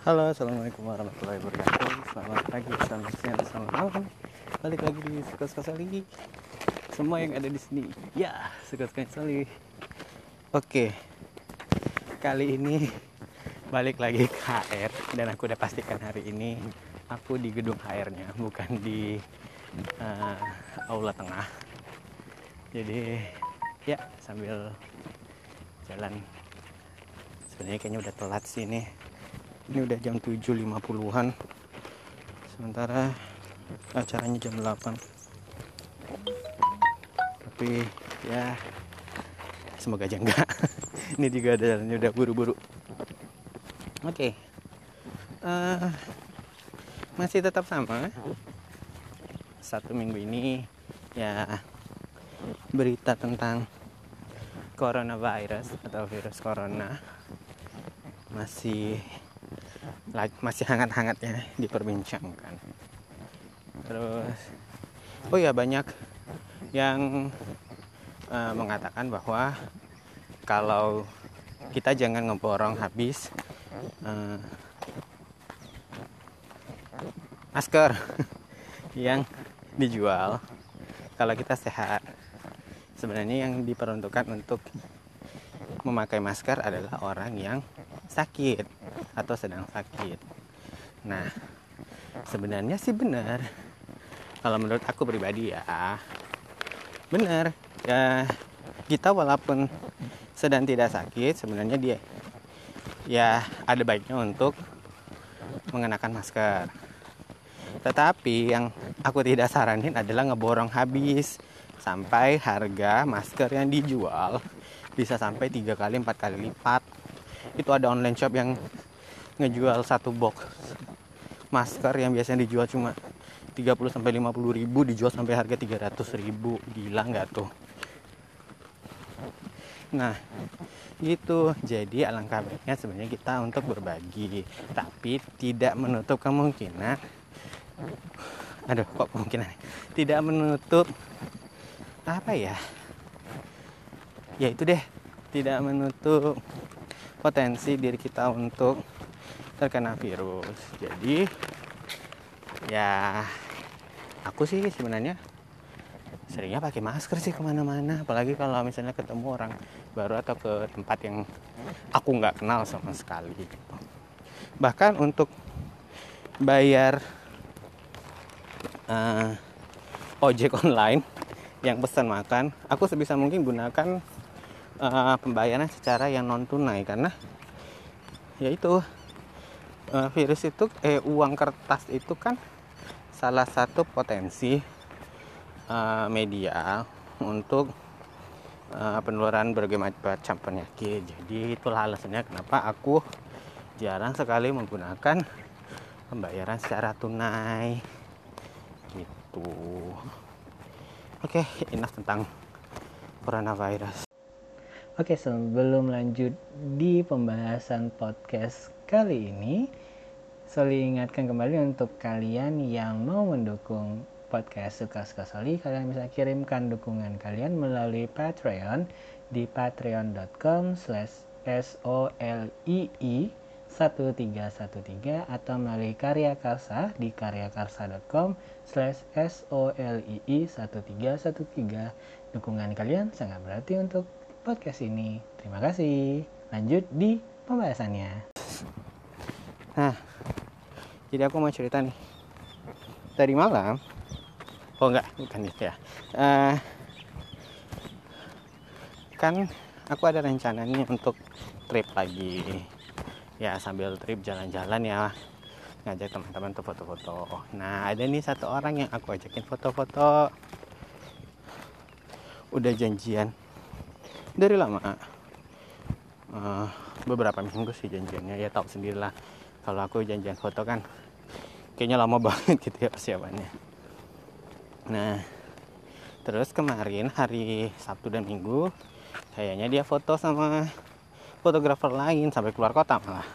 Halo, assalamualaikum warahmatullahi wabarakatuh. Selamat pagi, selamat siang, selamat malam. Balik lagi di Suka-Suka Soli. Semua yang ada di sini, ya Suka-Suka Soli. Oke, kali ini balik lagi ke HR. Dan aku udah pastikan hari ini aku di gedung HR-nya, bukan di aula tengah. Jadi ya sambil jalan. Sebenarnya kayaknya udah telat sih ini. Ini udah jam 7.50-an. Sementara acaranya jam 8. Tapi ya semoga aja enggak. Ini juga ada jalannya udah buru-buru. Oke. Masih tetap sama. Satu minggu ini ya berita tentang coronavirus atau virus corona masih hangat-hangatnya diperbincangkan. Terus oh ya, banyak yang mengatakan bahwa kalau kita jangan ngeborong habis masker yang dijual kalau kita sehat. Sebenarnya yang diperuntukkan untuk memakai masker adalah orang yang sakit atau sedang sakit. Nah, sebenarnya sih benar. Kalau menurut aku pribadi ya, benar. Ya, kita walaupun sedang tidak sakit, sebenarnya dia ya ada baiknya untuk mengenakan masker. Tetapi yang aku tidak saranin adalah ngeborong habis sampai harga masker yang dijual bisa sampai 3 kali 4 kali lipat. Itu ada online shop yang ngejual satu box masker yang biasanya dijual cuma 30-50 ribu dijual sampai harga 300 ribu. Gila nggak tuh? Nah gitu, jadi alangkah baiknya sebenarnya kita untuk berbagi, tapi tidak menutup kemungkinan tidak menutup tidak menutup potensi diri kita untuk terkena virus. Jadi ya aku sih sebenarnya seringnya pakai masker sih kemana-mana, apalagi kalau misalnya ketemu orang baru atau ke tempat yang aku nggak kenal sama sekali. Bahkan untuk bayar ojek online yang pesan makan, aku sebisa mungkin gunakan pembayaran secara yang non tunai, karena yaitu virus itu uang kertas itu kan salah satu potensi media untuk penularan berbagai macam penyakit. Jadi itulah alasannya kenapa aku jarang sekali menggunakan pembayaran secara tunai gitu. Oke, enough tentang coronavirus. Oke, sebelum lanjut di pembahasan podcast kali ini, Soli ingatkan kembali untuk kalian yang mau mendukung podcast Suka-Suka Soli, kalian bisa kirimkan dukungan kalian melalui Patreon di patreon.com/solii1313 atau melalui Karya Karsa di karyakarsa.com/solii1313. Dukungan kalian sangat berarti untuk podcast ini. Terima kasih. Lanjut di pembahasannya. Nah, jadi aku mau cerita nih. Tadi malam, kan aku ada rencananya untuk trip lagi. Ya sambil trip jalan-jalan ya, ngajak teman-teman tuh foto-foto. Nah, ada nih satu orang yang aku ajakin foto-foto. Udah janjian dari lama, beberapa minggu sih janjiannya. Ya tahu sendirilah kalau aku janjian foto kan kayaknya lama banget gitu ya persiapannya. Nah terus kemarin hari Sabtu dan Minggu kayaknya dia foto sama fotografer lain sampai keluar kota malah.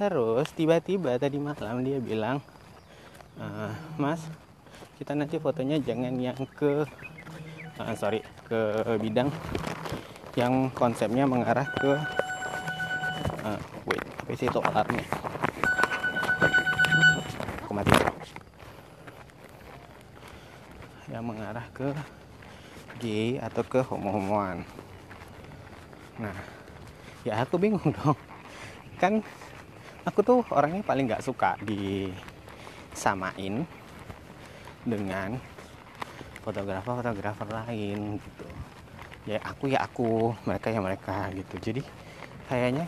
Terus tiba-tiba tadi malam dia bilang, Mas, kita nanti fotonya jangan yang ke bidang yang konsepnya mengarah ke Wait, habis itu alarmnya. Aku mati. Yang mengarah ke gay atau ke homo-homoan. Nah, ya aku bingung dong. Kan aku tuh orangnya paling gak suka disamain dengan fotografer-fotografer lain gitu. Ya aku, mereka ya mereka gitu. Jadi kayaknya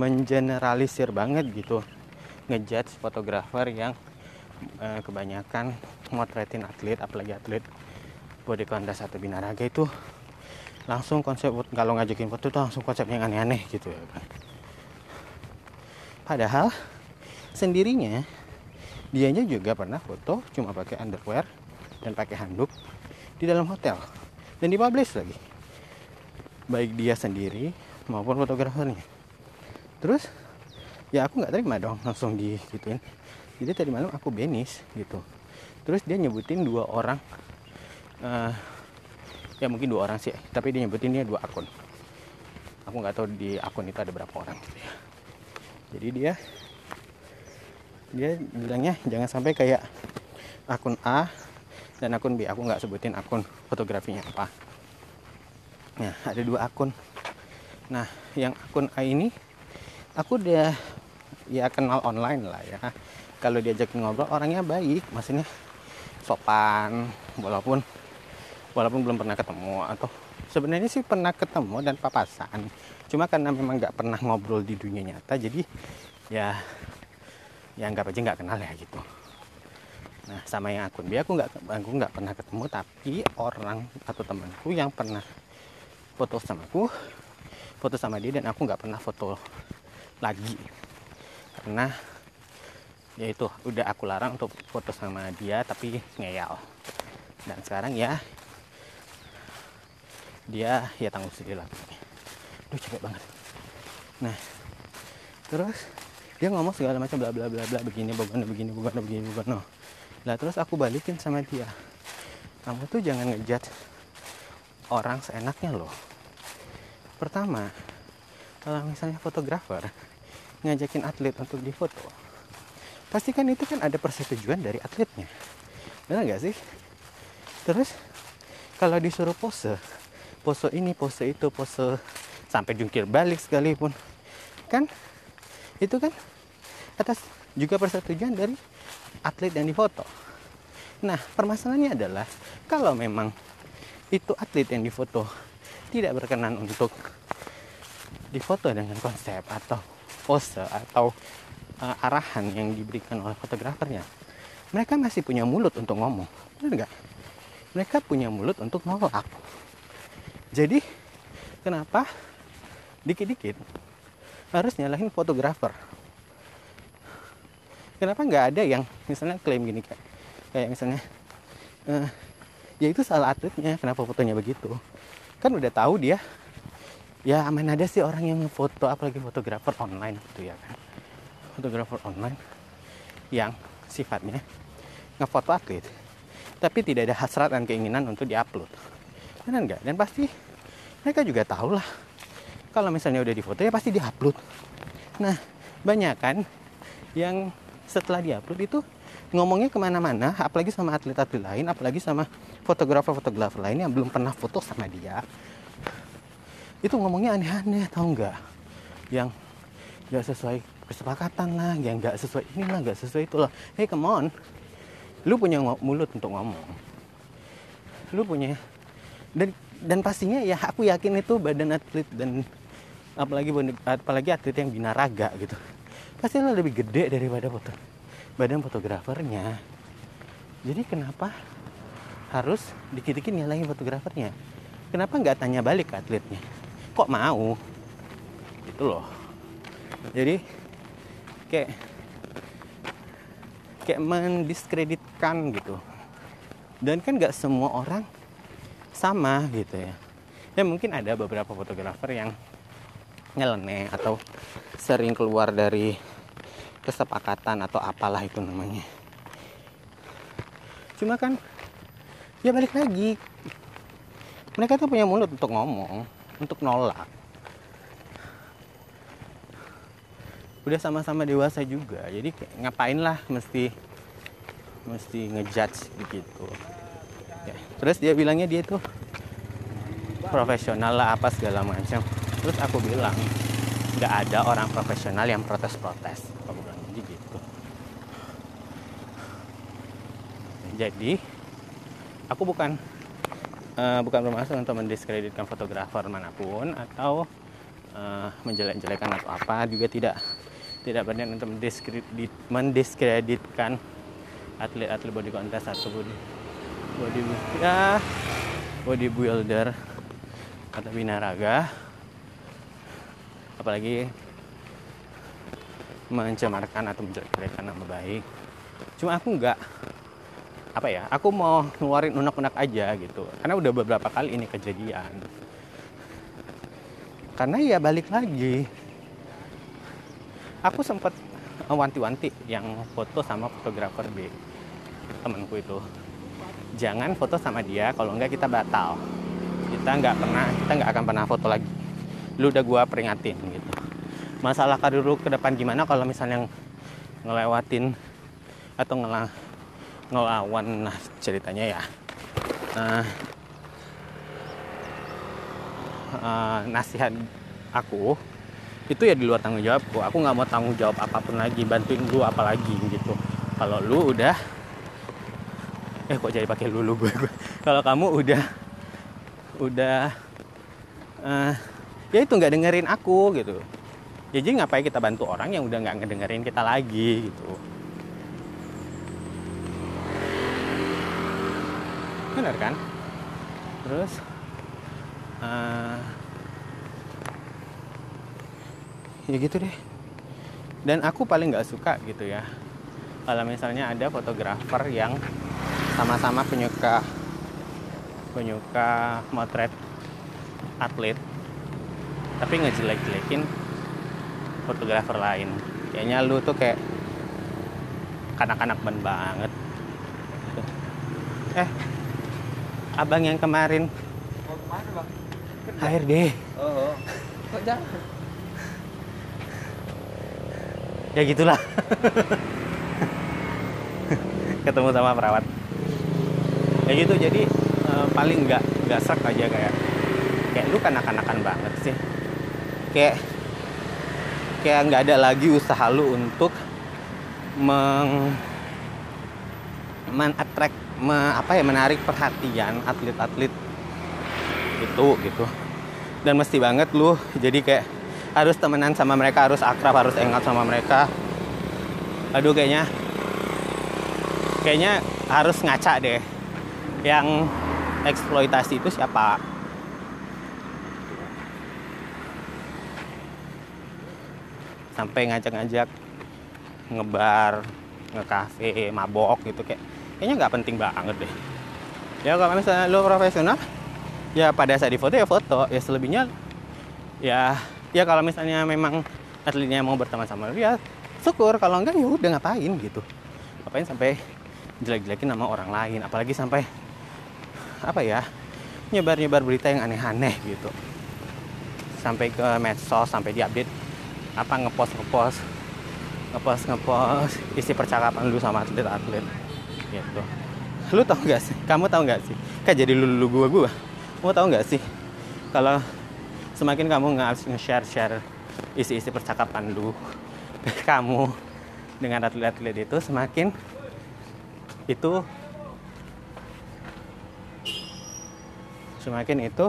mengeneralisir banget gitu, ngejudge fotografer yang kebanyakan motretin atlet, apalagi atlet body contest atau binaraga itu langsung konsep, kalau ngajakin foto tuh langsung konsepnya yang aneh-aneh gitu ya kan. Padahal sendirinya dianya juga pernah foto cuma pakai underwear dan pakai handuk di dalam hotel dan dipublish lagi, baik dia sendiri maupun fotografernya. Terus ya aku nggak terima dong, langsung digituin. Jadi tadi malam aku benis gitu. Terus dia nyebutin dua orang, ya mungkin dua orang sih, tapi dia nyebutin dia dua akun. Aku nggak tahu di akun itu ada berapa orang gitu ya. Jadi dia bilangnya jangan sampai kayak akun A dan akun B. Aku nggak sebutin akun fotografinya apa. Nah, ada dua akun. Nah, yang akun A ini aku udah ya kenal online lah ya. Kalau diajakin ngobrol orangnya baik, maksudnya sopan, walaupun belum pernah ketemu, atau sebenarnya sih pernah ketemu dan papasan. Cuma karena memang nggak pernah ngobrol di dunia nyata, jadi ya anggap aja nggak kenal ya gitu. Nah, sama yang akun B aku nggak pernah ketemu, tapi orang atau temanku yang pernah foto sama aku, foto sama dia, dan aku nggak pernah foto lagi karena ya itu udah aku larang untuk foto sama dia, tapi ngeyel. Dan sekarang ya dia ya tanggung sendiri lah. Duh, capek banget. Nah, terus dia ngomong segala macam bla bla bla bla, begini. Nah, terus aku balikin sama dia, kamu tuh jangan ngejudge orang seenaknya loh. Pertama, kalau misalnya fotografer ngajakin atlet untuk difoto, pastikan itu kan ada persetujuan dari atletnya, benar nggak sih? Terus kalau disuruh pose ini, pose itu, pose sampai jungkir balik sekalipun, kan itu kan atas juga persetujuan dari atlet yang difoto. Nah, permasalahannya adalah kalau memang itu atlet yang difoto tidak berkenan untuk difoto dengan konsep atau pose atau arahan yang diberikan oleh fotografernya, mereka masih punya mulut untuk ngomong, benar nggak? Mereka punya mulut untuk nolak. Jadi kenapa dikit-dikit harus nyalahin fotografer? Kenapa nggak ada yang misalnya klaim gini, kayak misalnya ya itu salah atletnya, kenapa fotonya begitu? Kan udah tahu dia ya, aman ada sih orang yang ngefoto, apalagi fotografer online gitu ya kan, fotografer online yang sifatnya ngefoto atlet tapi tidak ada hasrat dan keinginan untuk diupload, benar nggak? Dan pasti mereka juga tahu lah kalau misalnya udah difoto ya pasti diupload. Nah, banyak kan yang setelah diupload itu ngomongnya kemana-mana, apalagi sama atlet-atlet lain, apalagi sama fotografer-fotografer lain yang belum pernah foto sama dia, itu ngomongnya aneh-aneh, tau nggak? Yang nggak sesuai kesepakatan lah, yang nggak sesuai inilah, nggak sesuai itulah. Hey, come on, lu punya mulut untuk ngomong, lu punya. Dan pastinya ya aku yakin itu badan atlet, dan apalagi atlet yang binaraga gitu, pastilah lebih gede daripada badan fotografernya. Jadi kenapa harus dikit-dikit nyalahin fotografernya? Kenapa nggak tanya balik ke atletnya? Kok mau? Itu loh. Jadi kayak mendiskreditkan gitu. Dan kan nggak semua orang sama gitu ya. Ya mungkin ada beberapa fotografer yang nyeleneh atau sering keluar dari kesepakatan atau apalah itu namanya. Cuma kan ya balik lagi, mereka tuh punya mulut untuk ngomong. untuk nolak. Udah sama-sama dewasa juga, jadi ngapain lah mesti ngejudge begitu. Ya. Terus dia bilangnya dia tuh profesional lah apa segala macam. Terus aku bilang nggak ada orang profesional yang protes-protes, aku bilang gitu. Jadi aku bukan bermaksud untuk mendiskreditkan fotografer manapun atau menjelek-jelekan atau apa, juga tidak berniat untuk mendiskreditkan atlet-atlet body contest atau bodybuilder atau binaraga, apalagi mencemarkan atau menjelek-jelekan nama baik. Cuma aku nggak aku mau ngeluarin unek-unek aja gitu, karena udah beberapa kali ini kejadian. Karena ya balik lagi, aku sempat wanti-wanti yang foto sama fotografer B, temanku itu, jangan foto sama dia, kalau enggak kita batal, kita nggak akan pernah foto lagi, lu udah gua peringatin gitu. Masalah karir lu ke depan gimana kalau misalnya ngelewatin atau ngelawan, nah ceritanya ya nasihat aku itu ya di luar tanggung jawabku. Aku nggak mau tanggung jawab apapun lagi, bantuin lu apalagi gitu. Kalau lu udah kok jadi pakai lu gue kalau kamu udah ya itu nggak dengerin aku gitu, jadi ngapain kita bantu orang yang udah nggak ngedengerin kita lagi gitu. Benar kan? Terus ya gitu deh. Dan aku paling nggak suka gitu ya kalau misalnya ada fotografer yang sama-sama penyuka motret atlet tapi ngejelek-jelekin fotografer lain. Kayaknya lu tuh kayak kanak-kanak banget. Abang yang kemarin. Oh, kemarin bang? HRD. Oh. Kok jangan? Ya gitulah. Ketemu sama perawat. Ya gitu, jadi paling nggak srek aja kayak lu kanak-kanakan banget sih. Kayak nggak ada lagi usaha lu untuk menarik perhatian atlet-atlet gitu. Dan mesti banget lu jadi kayak harus temenan sama mereka, harus akrab, harus hangout sama mereka. Aduh, kayaknya harus ngaca deh. Yang eksploitasi itu siapa? Sampai ngajak-ngajak ngebar, ngekafe, mabok gitu, kayaknya nggak penting banget deh. Ya kalau misalnya lo profesional, ya pada saat di foto ya foto, ya selebihnya ya kalau misalnya memang atletnya mau berteman sama lo ya syukur, kalau enggak ya udah ngapain gitu. Ngapain sampai jelek-jelekin nama orang lain, apalagi sampai nyebar-nyebar berita yang aneh-aneh gitu. Sampai ke medsos, sampai diupdate ngepost isi percakapan lu sama atlet-atlet gitu. Lu tau gak sih? Kamu tau gak sih? Kayak jadi lu gua. Kamu tau gak sih? Kalau semakin kamu nge-share isi-isi percakapan lu kamu dengan atlet-atlet itu, semakin itu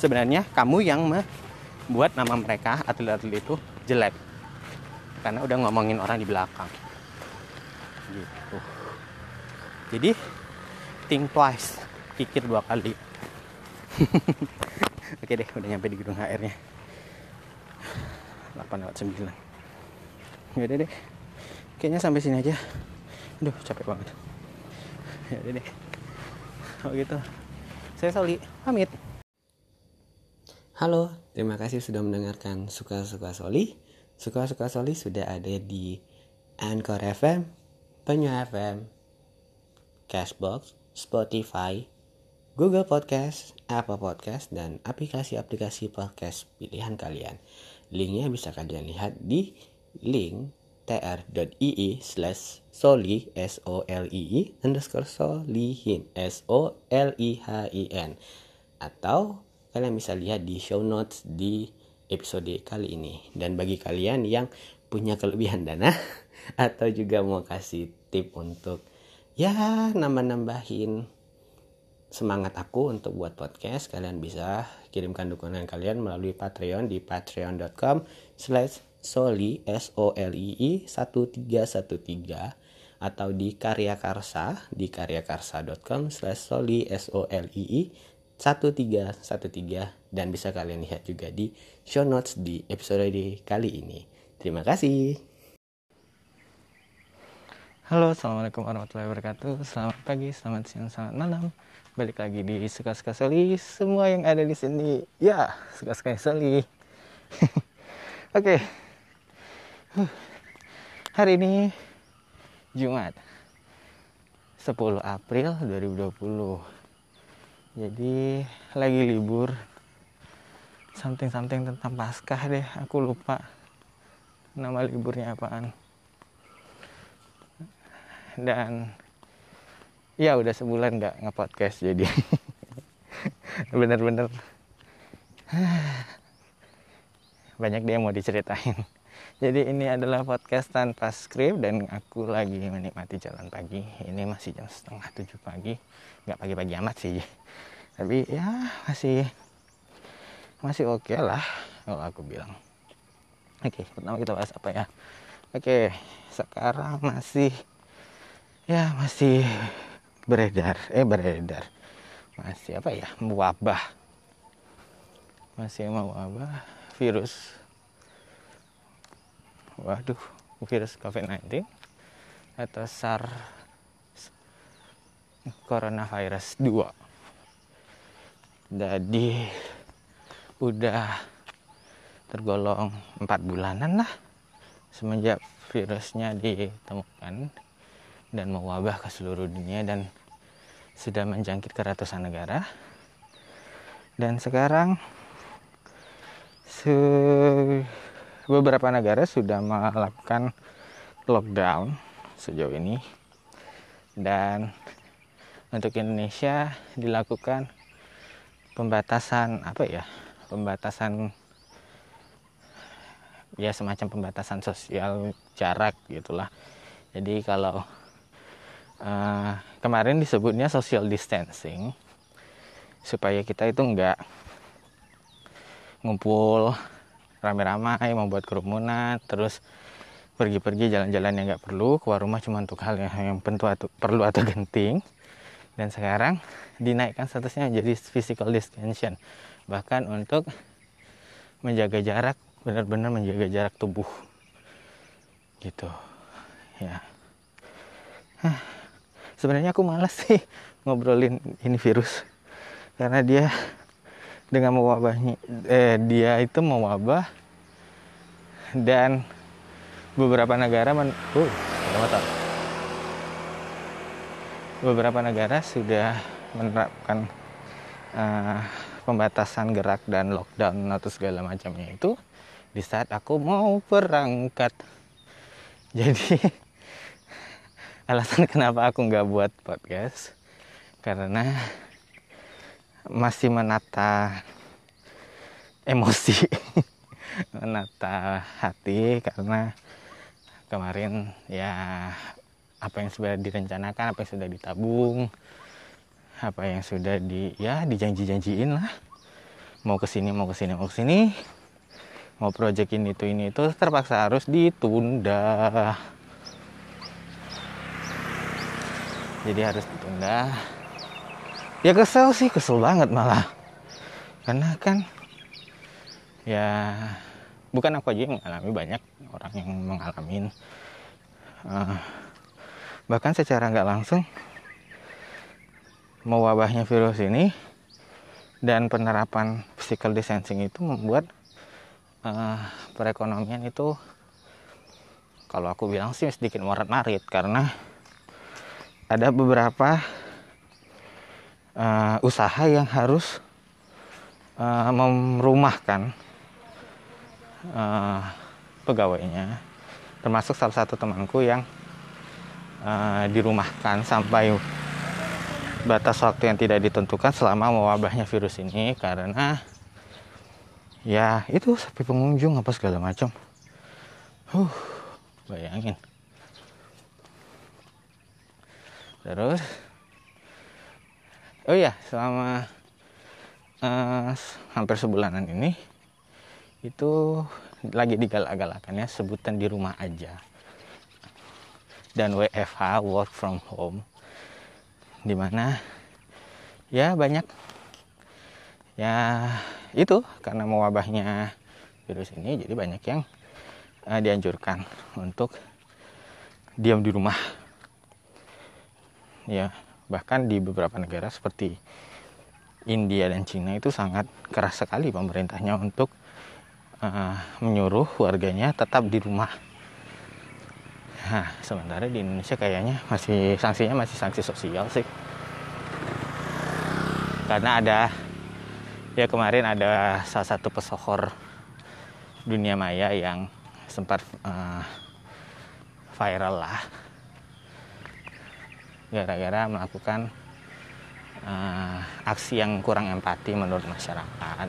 sebenarnya kamu yang membuat nama mereka, atlet-atlet itu jelek. Karena udah ngomongin orang di belakang. Gitu. Jadi think twice, pikir 2 kali. Oke deh, udah nyampe di gedung HR-nya. 8:09. Yaudah deh, kayaknya sampai sini aja. Aduh, capek banget. Yaudah deh. Oh gitu. Saya Soli, pamit. Halo, terima kasih sudah mendengarkan Suka-Suka Soli. Suka-Suka Soli sudah ada di Anchor FM, Penyu FM, Cashbox, Spotify, Google Podcast, Apple Podcast, dan aplikasi-aplikasi podcast pilihan kalian. Linknya bisa kalian lihat di link tr.ee/solii_solihin atau kalian bisa lihat di show notes di episode kali ini. Dan bagi kalian yang punya kelebihan dana atau juga mau kasih tip untuk ya nambah-nambahin semangat aku untuk buat podcast, kalian bisa kirimkan dukungan kalian melalui Patreon di patreon.com/solii1313 atau di Karya Karsa di karyakarsa.com/solii1313 dan bisa kalian lihat juga di show notes di episode kali ini. Terima kasih. Halo, assalamualaikum warahmatullahi wabarakatuh. Selamat pagi, selamat siang, selamat malam. Balik lagi di Suka-Suka Soli. Semua yang ada di sini, ya Suka-Suka Soli. Oke. Hari ini Jumat 10 April 2020. Jadi lagi libur. Something tentang Paskah deh, aku lupa nama liburnya apaan. Dan ya udah sebulan gak nge-podcast, jadi bener-bener banyak deh yang mau diceritain. Jadi ini adalah podcast tanpa skrip dan aku lagi menikmati jalan pagi. Ini masih jam 6:30 pagi, gak pagi-pagi amat sih, tapi ya masih oke lah kalau aku bilang. Oke, pertama kita bahas apa ya? Oke, sekarang masih beredar. Masih mewabah. Masih mewabah virus. Waduh, virus COVID-19 atau SARS coronavirus 2. Jadi udah tergolong 4 bulanan lah semenjak virusnya ditemukan dan mewabah ke seluruh dunia dan sudah menjangkit ke ratusan negara. Dan sekarang beberapa negara sudah melakukan lockdown sejauh ini, dan untuk Indonesia dilakukan pembatasan sosial, jarak gitulah. Jadi kalau kemarin disebutnya social distancing supaya kita itu nggak ngumpul ramai-ramai, membuat kerumunan, terus pergi-pergi jalan-jalan yang nggak perlu, keluar rumah cuma untuk hal yang perlu atau genting. Dan sekarang dinaikkan statusnya menjadi physical distancing, bahkan untuk menjaga jarak, benar-benar menjaga jarak tubuh gitu ya. Sebenarnya aku malas sih ngobrolin ini virus, karena dia dengan mewabahnya dia itu mewabah dan beberapa negara sudah menerapkan pembatasan gerak dan lockdown atau segala macamnya itu di saat aku mau berangkat. Jadi alasan kenapa aku nggak buat podcast karena masih menata emosi, menata hati, karena kemarin ya apa yang sudah direncanakan, apa yang sudah ditabung, apa yang sudah dijanji-janjiin lah, mau kesini mau project ini itu terpaksa harus ditunda. Jadi harus ditunda. Ya kesel banget malah. Karena kan ya bukan aku aja yang mengalami, banyak orang yang mengalami. Bahkan secara nggak langsung mewabahnya virus ini dan penerapan physical distancing itu membuat perekonomian itu, kalau aku bilang sih sedikit morat-marit, karena ada beberapa usaha yang harus merumahkan pegawainya, termasuk salah satu temanku yang dirumahkan sampai batas waktu yang tidak ditentukan selama mewabahnya virus ini, karena ya itu sepi pengunjung apa segala macam. Bayangin. Terus selama hampir sebulanan ini itu lagi digalak-galakannya sebutan di rumah aja dan WFH, work from home, dimana ya banyak ya itu karena mewabahnya virus ini, jadi banyak yang dianjurkan untuk diam di rumah ya. Bahkan di beberapa negara seperti India dan Cina itu sangat keras sekali pemerintahnya untuk menyuruh warganya tetap di rumah. Nah, sementara di Indonesia kayaknya masih sanksinya masih sanksi sosial sih, karena ada ya kemarin ada salah satu pesohor dunia maya yang sempat viral lah gara-gara melakukan aksi yang kurang empati menurut masyarakat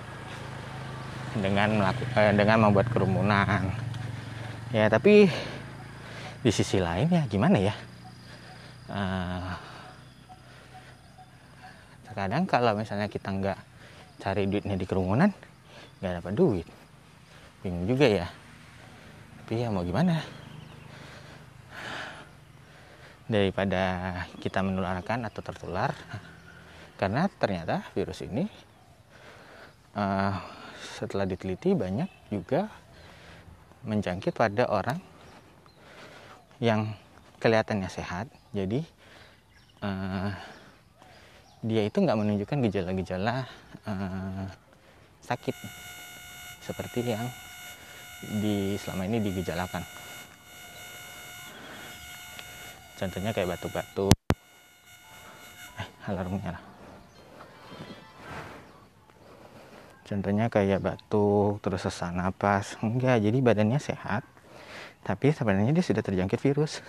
dengan membuat kerumunan ya. Tapi di sisi lain ya gimana ya, terkadang kalau misalnya kita nggak cari duitnya di kerumunan, nggak dapat duit, bingung juga ya. Tapi ya mau gimana, daripada kita menularkan atau tertular. Karena ternyata virus ini setelah diteliti banyak juga menjangkit pada orang yang kelihatannya sehat. Jadi dia itu nggak menunjukkan gejala-gejala sakit seperti yang selama ini digejalakan. Contohnya kayak batuk-batuk. Alarmnya lah. Contohnya kayak batuk, terus sesak napas. Enggak, jadi badannya sehat, tapi sebenarnya dia sudah terjangkit virus.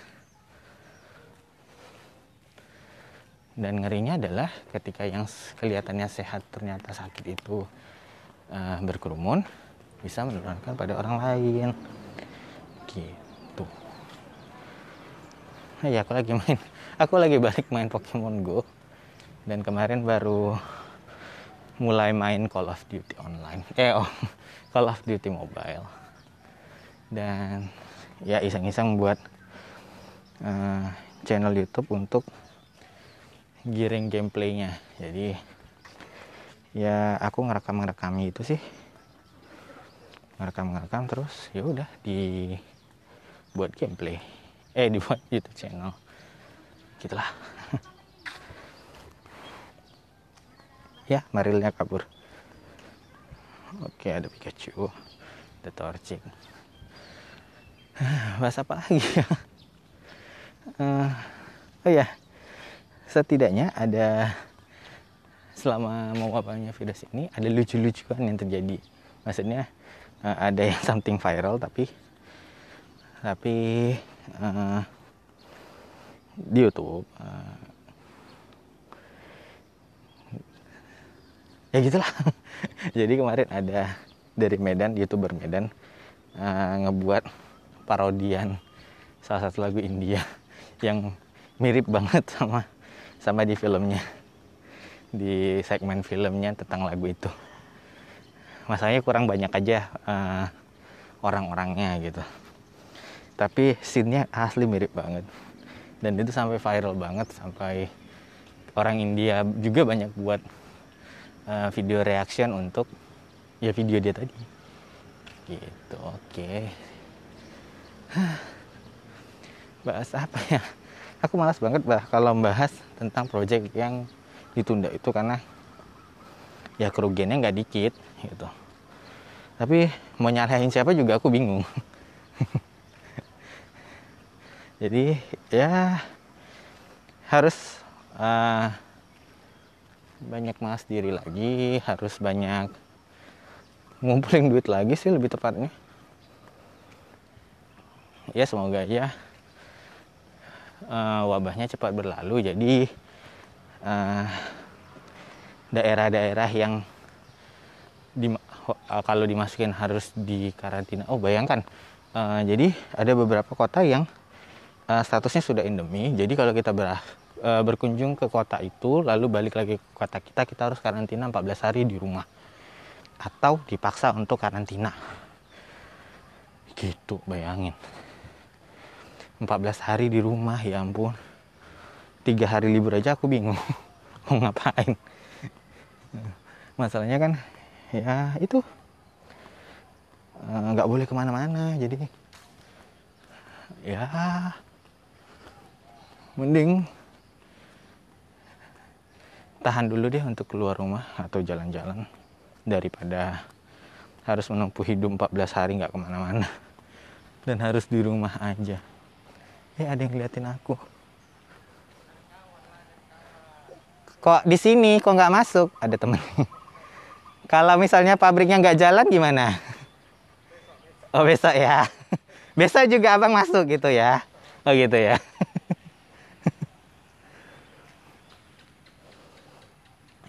Dan ngerinya adalah ketika yang kelihatannya sehat ternyata sakit itu berkerumun, bisa menularkan pada orang lain. Gitu. Nah, ya aku lagi balik main Pokemon Go, dan kemarin baru mulai main Call of Duty online, Call of Duty mobile, dan ya iseng-iseng buat channel YouTube untuk giring gameplaynya. Jadi ya aku ngerekam itu sih, ngerekam terus ya udah dibuat gameplay, dibuat YouTube channel, gitulah. Ya, marilnya kabur. Oke, ada Pikachu, ada Torchic. Bahas apa lagi ya? Setidaknya ada, selama mewabahnya virus ini ada lucu-lucuan yang terjadi. Maksudnya ada yang something viral, tapi di YouTube. Ya gitulah. Jadi kemarin ada dari Medan, youtuber Medan ngebuat parodian salah satu lagu India yang mirip banget sama di filmnya, di segmen filmnya tentang lagu itu. Masalahnya kurang banyak aja orang-orangnya gitu. Tapi scene-nya asli mirip banget. Dan itu sampai viral banget, sampai orang India juga banyak buat video reaction untuk ya video dia tadi gitu. Oke. Bahas apa ya, aku malas banget kalau membahas tentang project yang ditunda itu, karena ya kerugiannya nggak dikit gitu, tapi mau nyalahin siapa juga aku bingung. Jadi ya harus banyak malas diri lagi, harus banyak ngumpulin duit lagi sih lebih tepatnya. Ya semoga aja wabahnya cepat berlalu, jadi daerah-daerah yang kalau dimasukin harus dikarantina. Oh bayangkan, jadi ada beberapa kota yang statusnya sudah endemi, jadi kalau kita berkunjung ke kota itu lalu balik lagi ke kota kita, kita harus karantina 14 hari di rumah atau dipaksa untuk karantina gitu. Bayangin 14 hari di rumah, ya ampun, 3 hari libur aja aku bingung mau ngapain. Masalahnya kan ya itu nggak boleh kemana-mana, jadi ya mending tahan dulu deh untuk keluar rumah atau jalan-jalan daripada harus menempuh hidup 14 hari nggak kemana-mana dan harus di rumah aja. Ada yang ngeliatin aku. Kok di sini kok nggak masuk? Ada temen. Kalau misalnya pabriknya nggak jalan gimana? Oh besok ya. Besok juga abang masuk gitu ya. Oh gitu ya.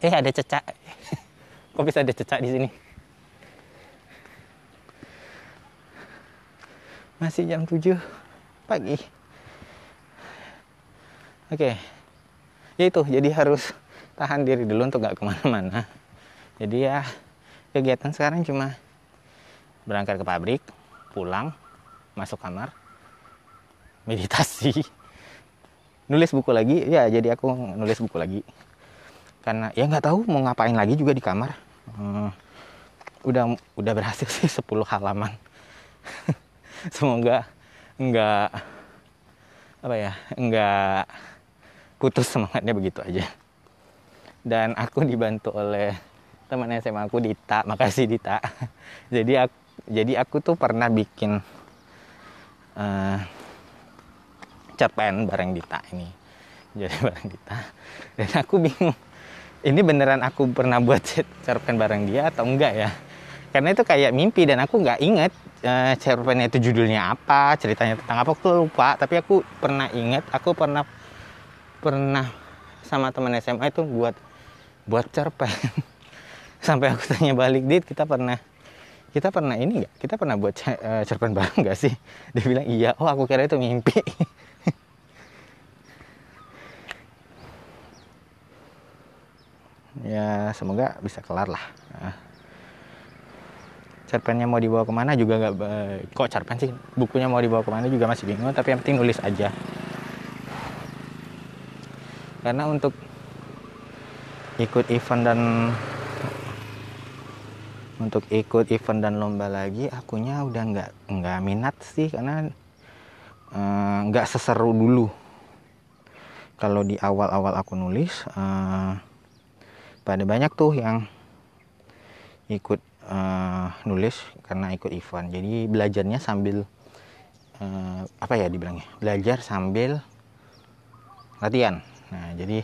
Ada cecak. Kok bisa ada cecak di sini? Masih jam 7 pagi. Oke. Ya itu, jadi harus tahan diri dulu untuk gak kemana-mana. Jadi ya kegiatan sekarang cuma berangkat ke pabrik, pulang, masuk kamar, meditasi, nulis buku lagi. Ya jadi aku nulis buku lagi karena ya nggak tahu mau ngapain lagi juga di kamar. Udah berhasil sih 10 halaman. Semoga nggak nggak putus semangatnya begitu aja. Dan aku dibantu oleh teman SMA aku, Dita. Makasih Dita. Jadi aku tuh pernah bikin cerpen bareng Dita ini. Jadi bareng Dita. Dan aku bingung, ini beneran aku pernah buat cerpen bareng dia atau enggak ya? Karena itu kayak mimpi dan aku nggak inget cerpennya itu judulnya apa, ceritanya tentang apa, aku lupa. Tapi aku pernah inget, aku pernah sama teman SMA itu buat cerpen. Sampai aku tanya balik, Dit, kita pernah ini nggak? Kita pernah buat cerpen bareng nggak sih? Dia bilang iya. Oh aku kira itu mimpi. Ya semoga bisa kelar lah. Cerpennya mau dibawa kemana juga nggak, kok cerpen sih, bukunya mau dibawa kemana juga masih bingung, tapi yang penting nulis aja. Karena untuk ikut event dan lomba lagi akunya udah nggak minat sih, karena nggak seseru dulu. Kalau di awal-awal aku nulis, pada banyak tuh yang ikut nulis karena ikut event. Jadi belajarnya sambil belajar sambil latihan. Nah jadi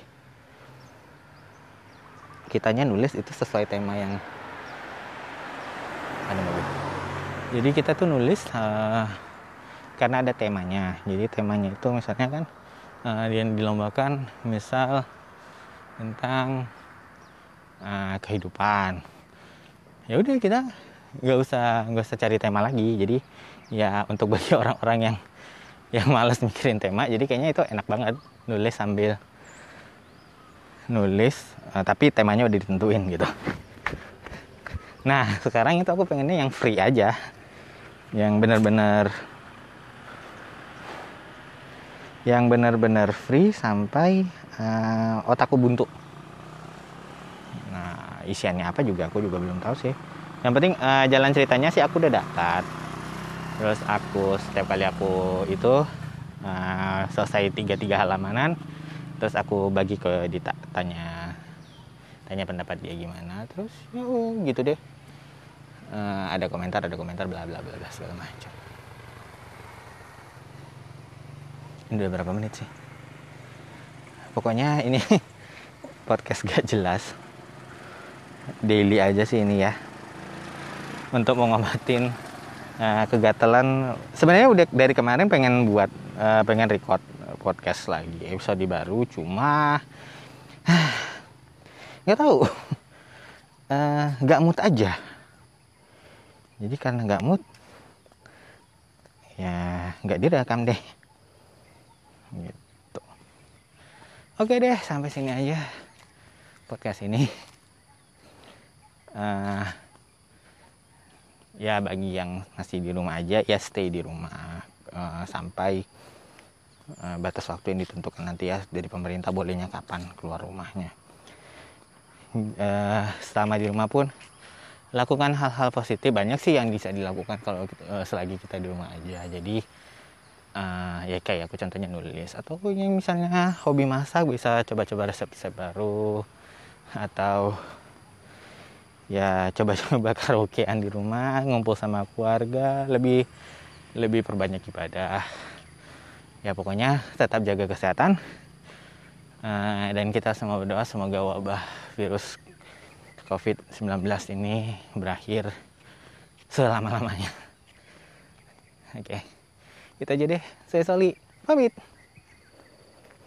kitanya nulis itu sesuai tema yang ada mobil. Jadi kita tuh nulis karena ada temanya. Jadi temanya itu misalnya kan yang dilombakan misal tentang kehidupan, ya udah kita nggak usah cari tema lagi. Jadi ya untuk bagi orang-orang yang malas mikirin tema, jadi kayaknya itu enak banget nulis sambil nulis tapi temanya udah ditentuin gitu. Nah sekarang itu aku pengennya yang free aja, yang benar-benar free sampai otakku buntu. Isiannya apa juga aku juga belum tahu sih. Yang penting jalan ceritanya sih aku udah dapat. Terus aku setiap kali aku itu selesai 3 halamanan, terus aku bagi ke Dita, tanya pendapat dia gimana. Terus ya gitu deh. Ada komentar bla bla bla segala macam. Ini udah berapa menit sih? Pokoknya ini podcast gak jelas. Daily aja sih ini ya, untuk mengobatin kegatelan. Sebenarnya udah dari kemarin pengen buat pengen record podcast lagi, episode baru, cuma nggak tahu, nggak mood aja. Jadi karena nggak mood, ya nggak direkam deh. Gitu. Oke deh, sampai sini aja podcast ini. Ya bagi yang masih di rumah aja, ya stay di rumah sampai batas waktu yang ditentukan nanti ya dari pemerintah bolehnya kapan keluar rumahnya. Selama di rumah pun lakukan hal-hal positif, banyak sih yang bisa dilakukan kalau selagi kita di rumah aja. Jadi ya kayak aku contohnya nulis, atau yang misalnya hobi masak bisa coba-coba resep-resep baru, atau ya coba-coba karaokean di rumah, ngumpul sama keluarga, lebih perbanyak ibadah. Ya pokoknya tetap jaga kesehatan, dan kita semua berdoa semoga wabah virus COVID-19 ini berakhir selama-lamanya. Oke, itu aja deh. Saya Soli, pamit.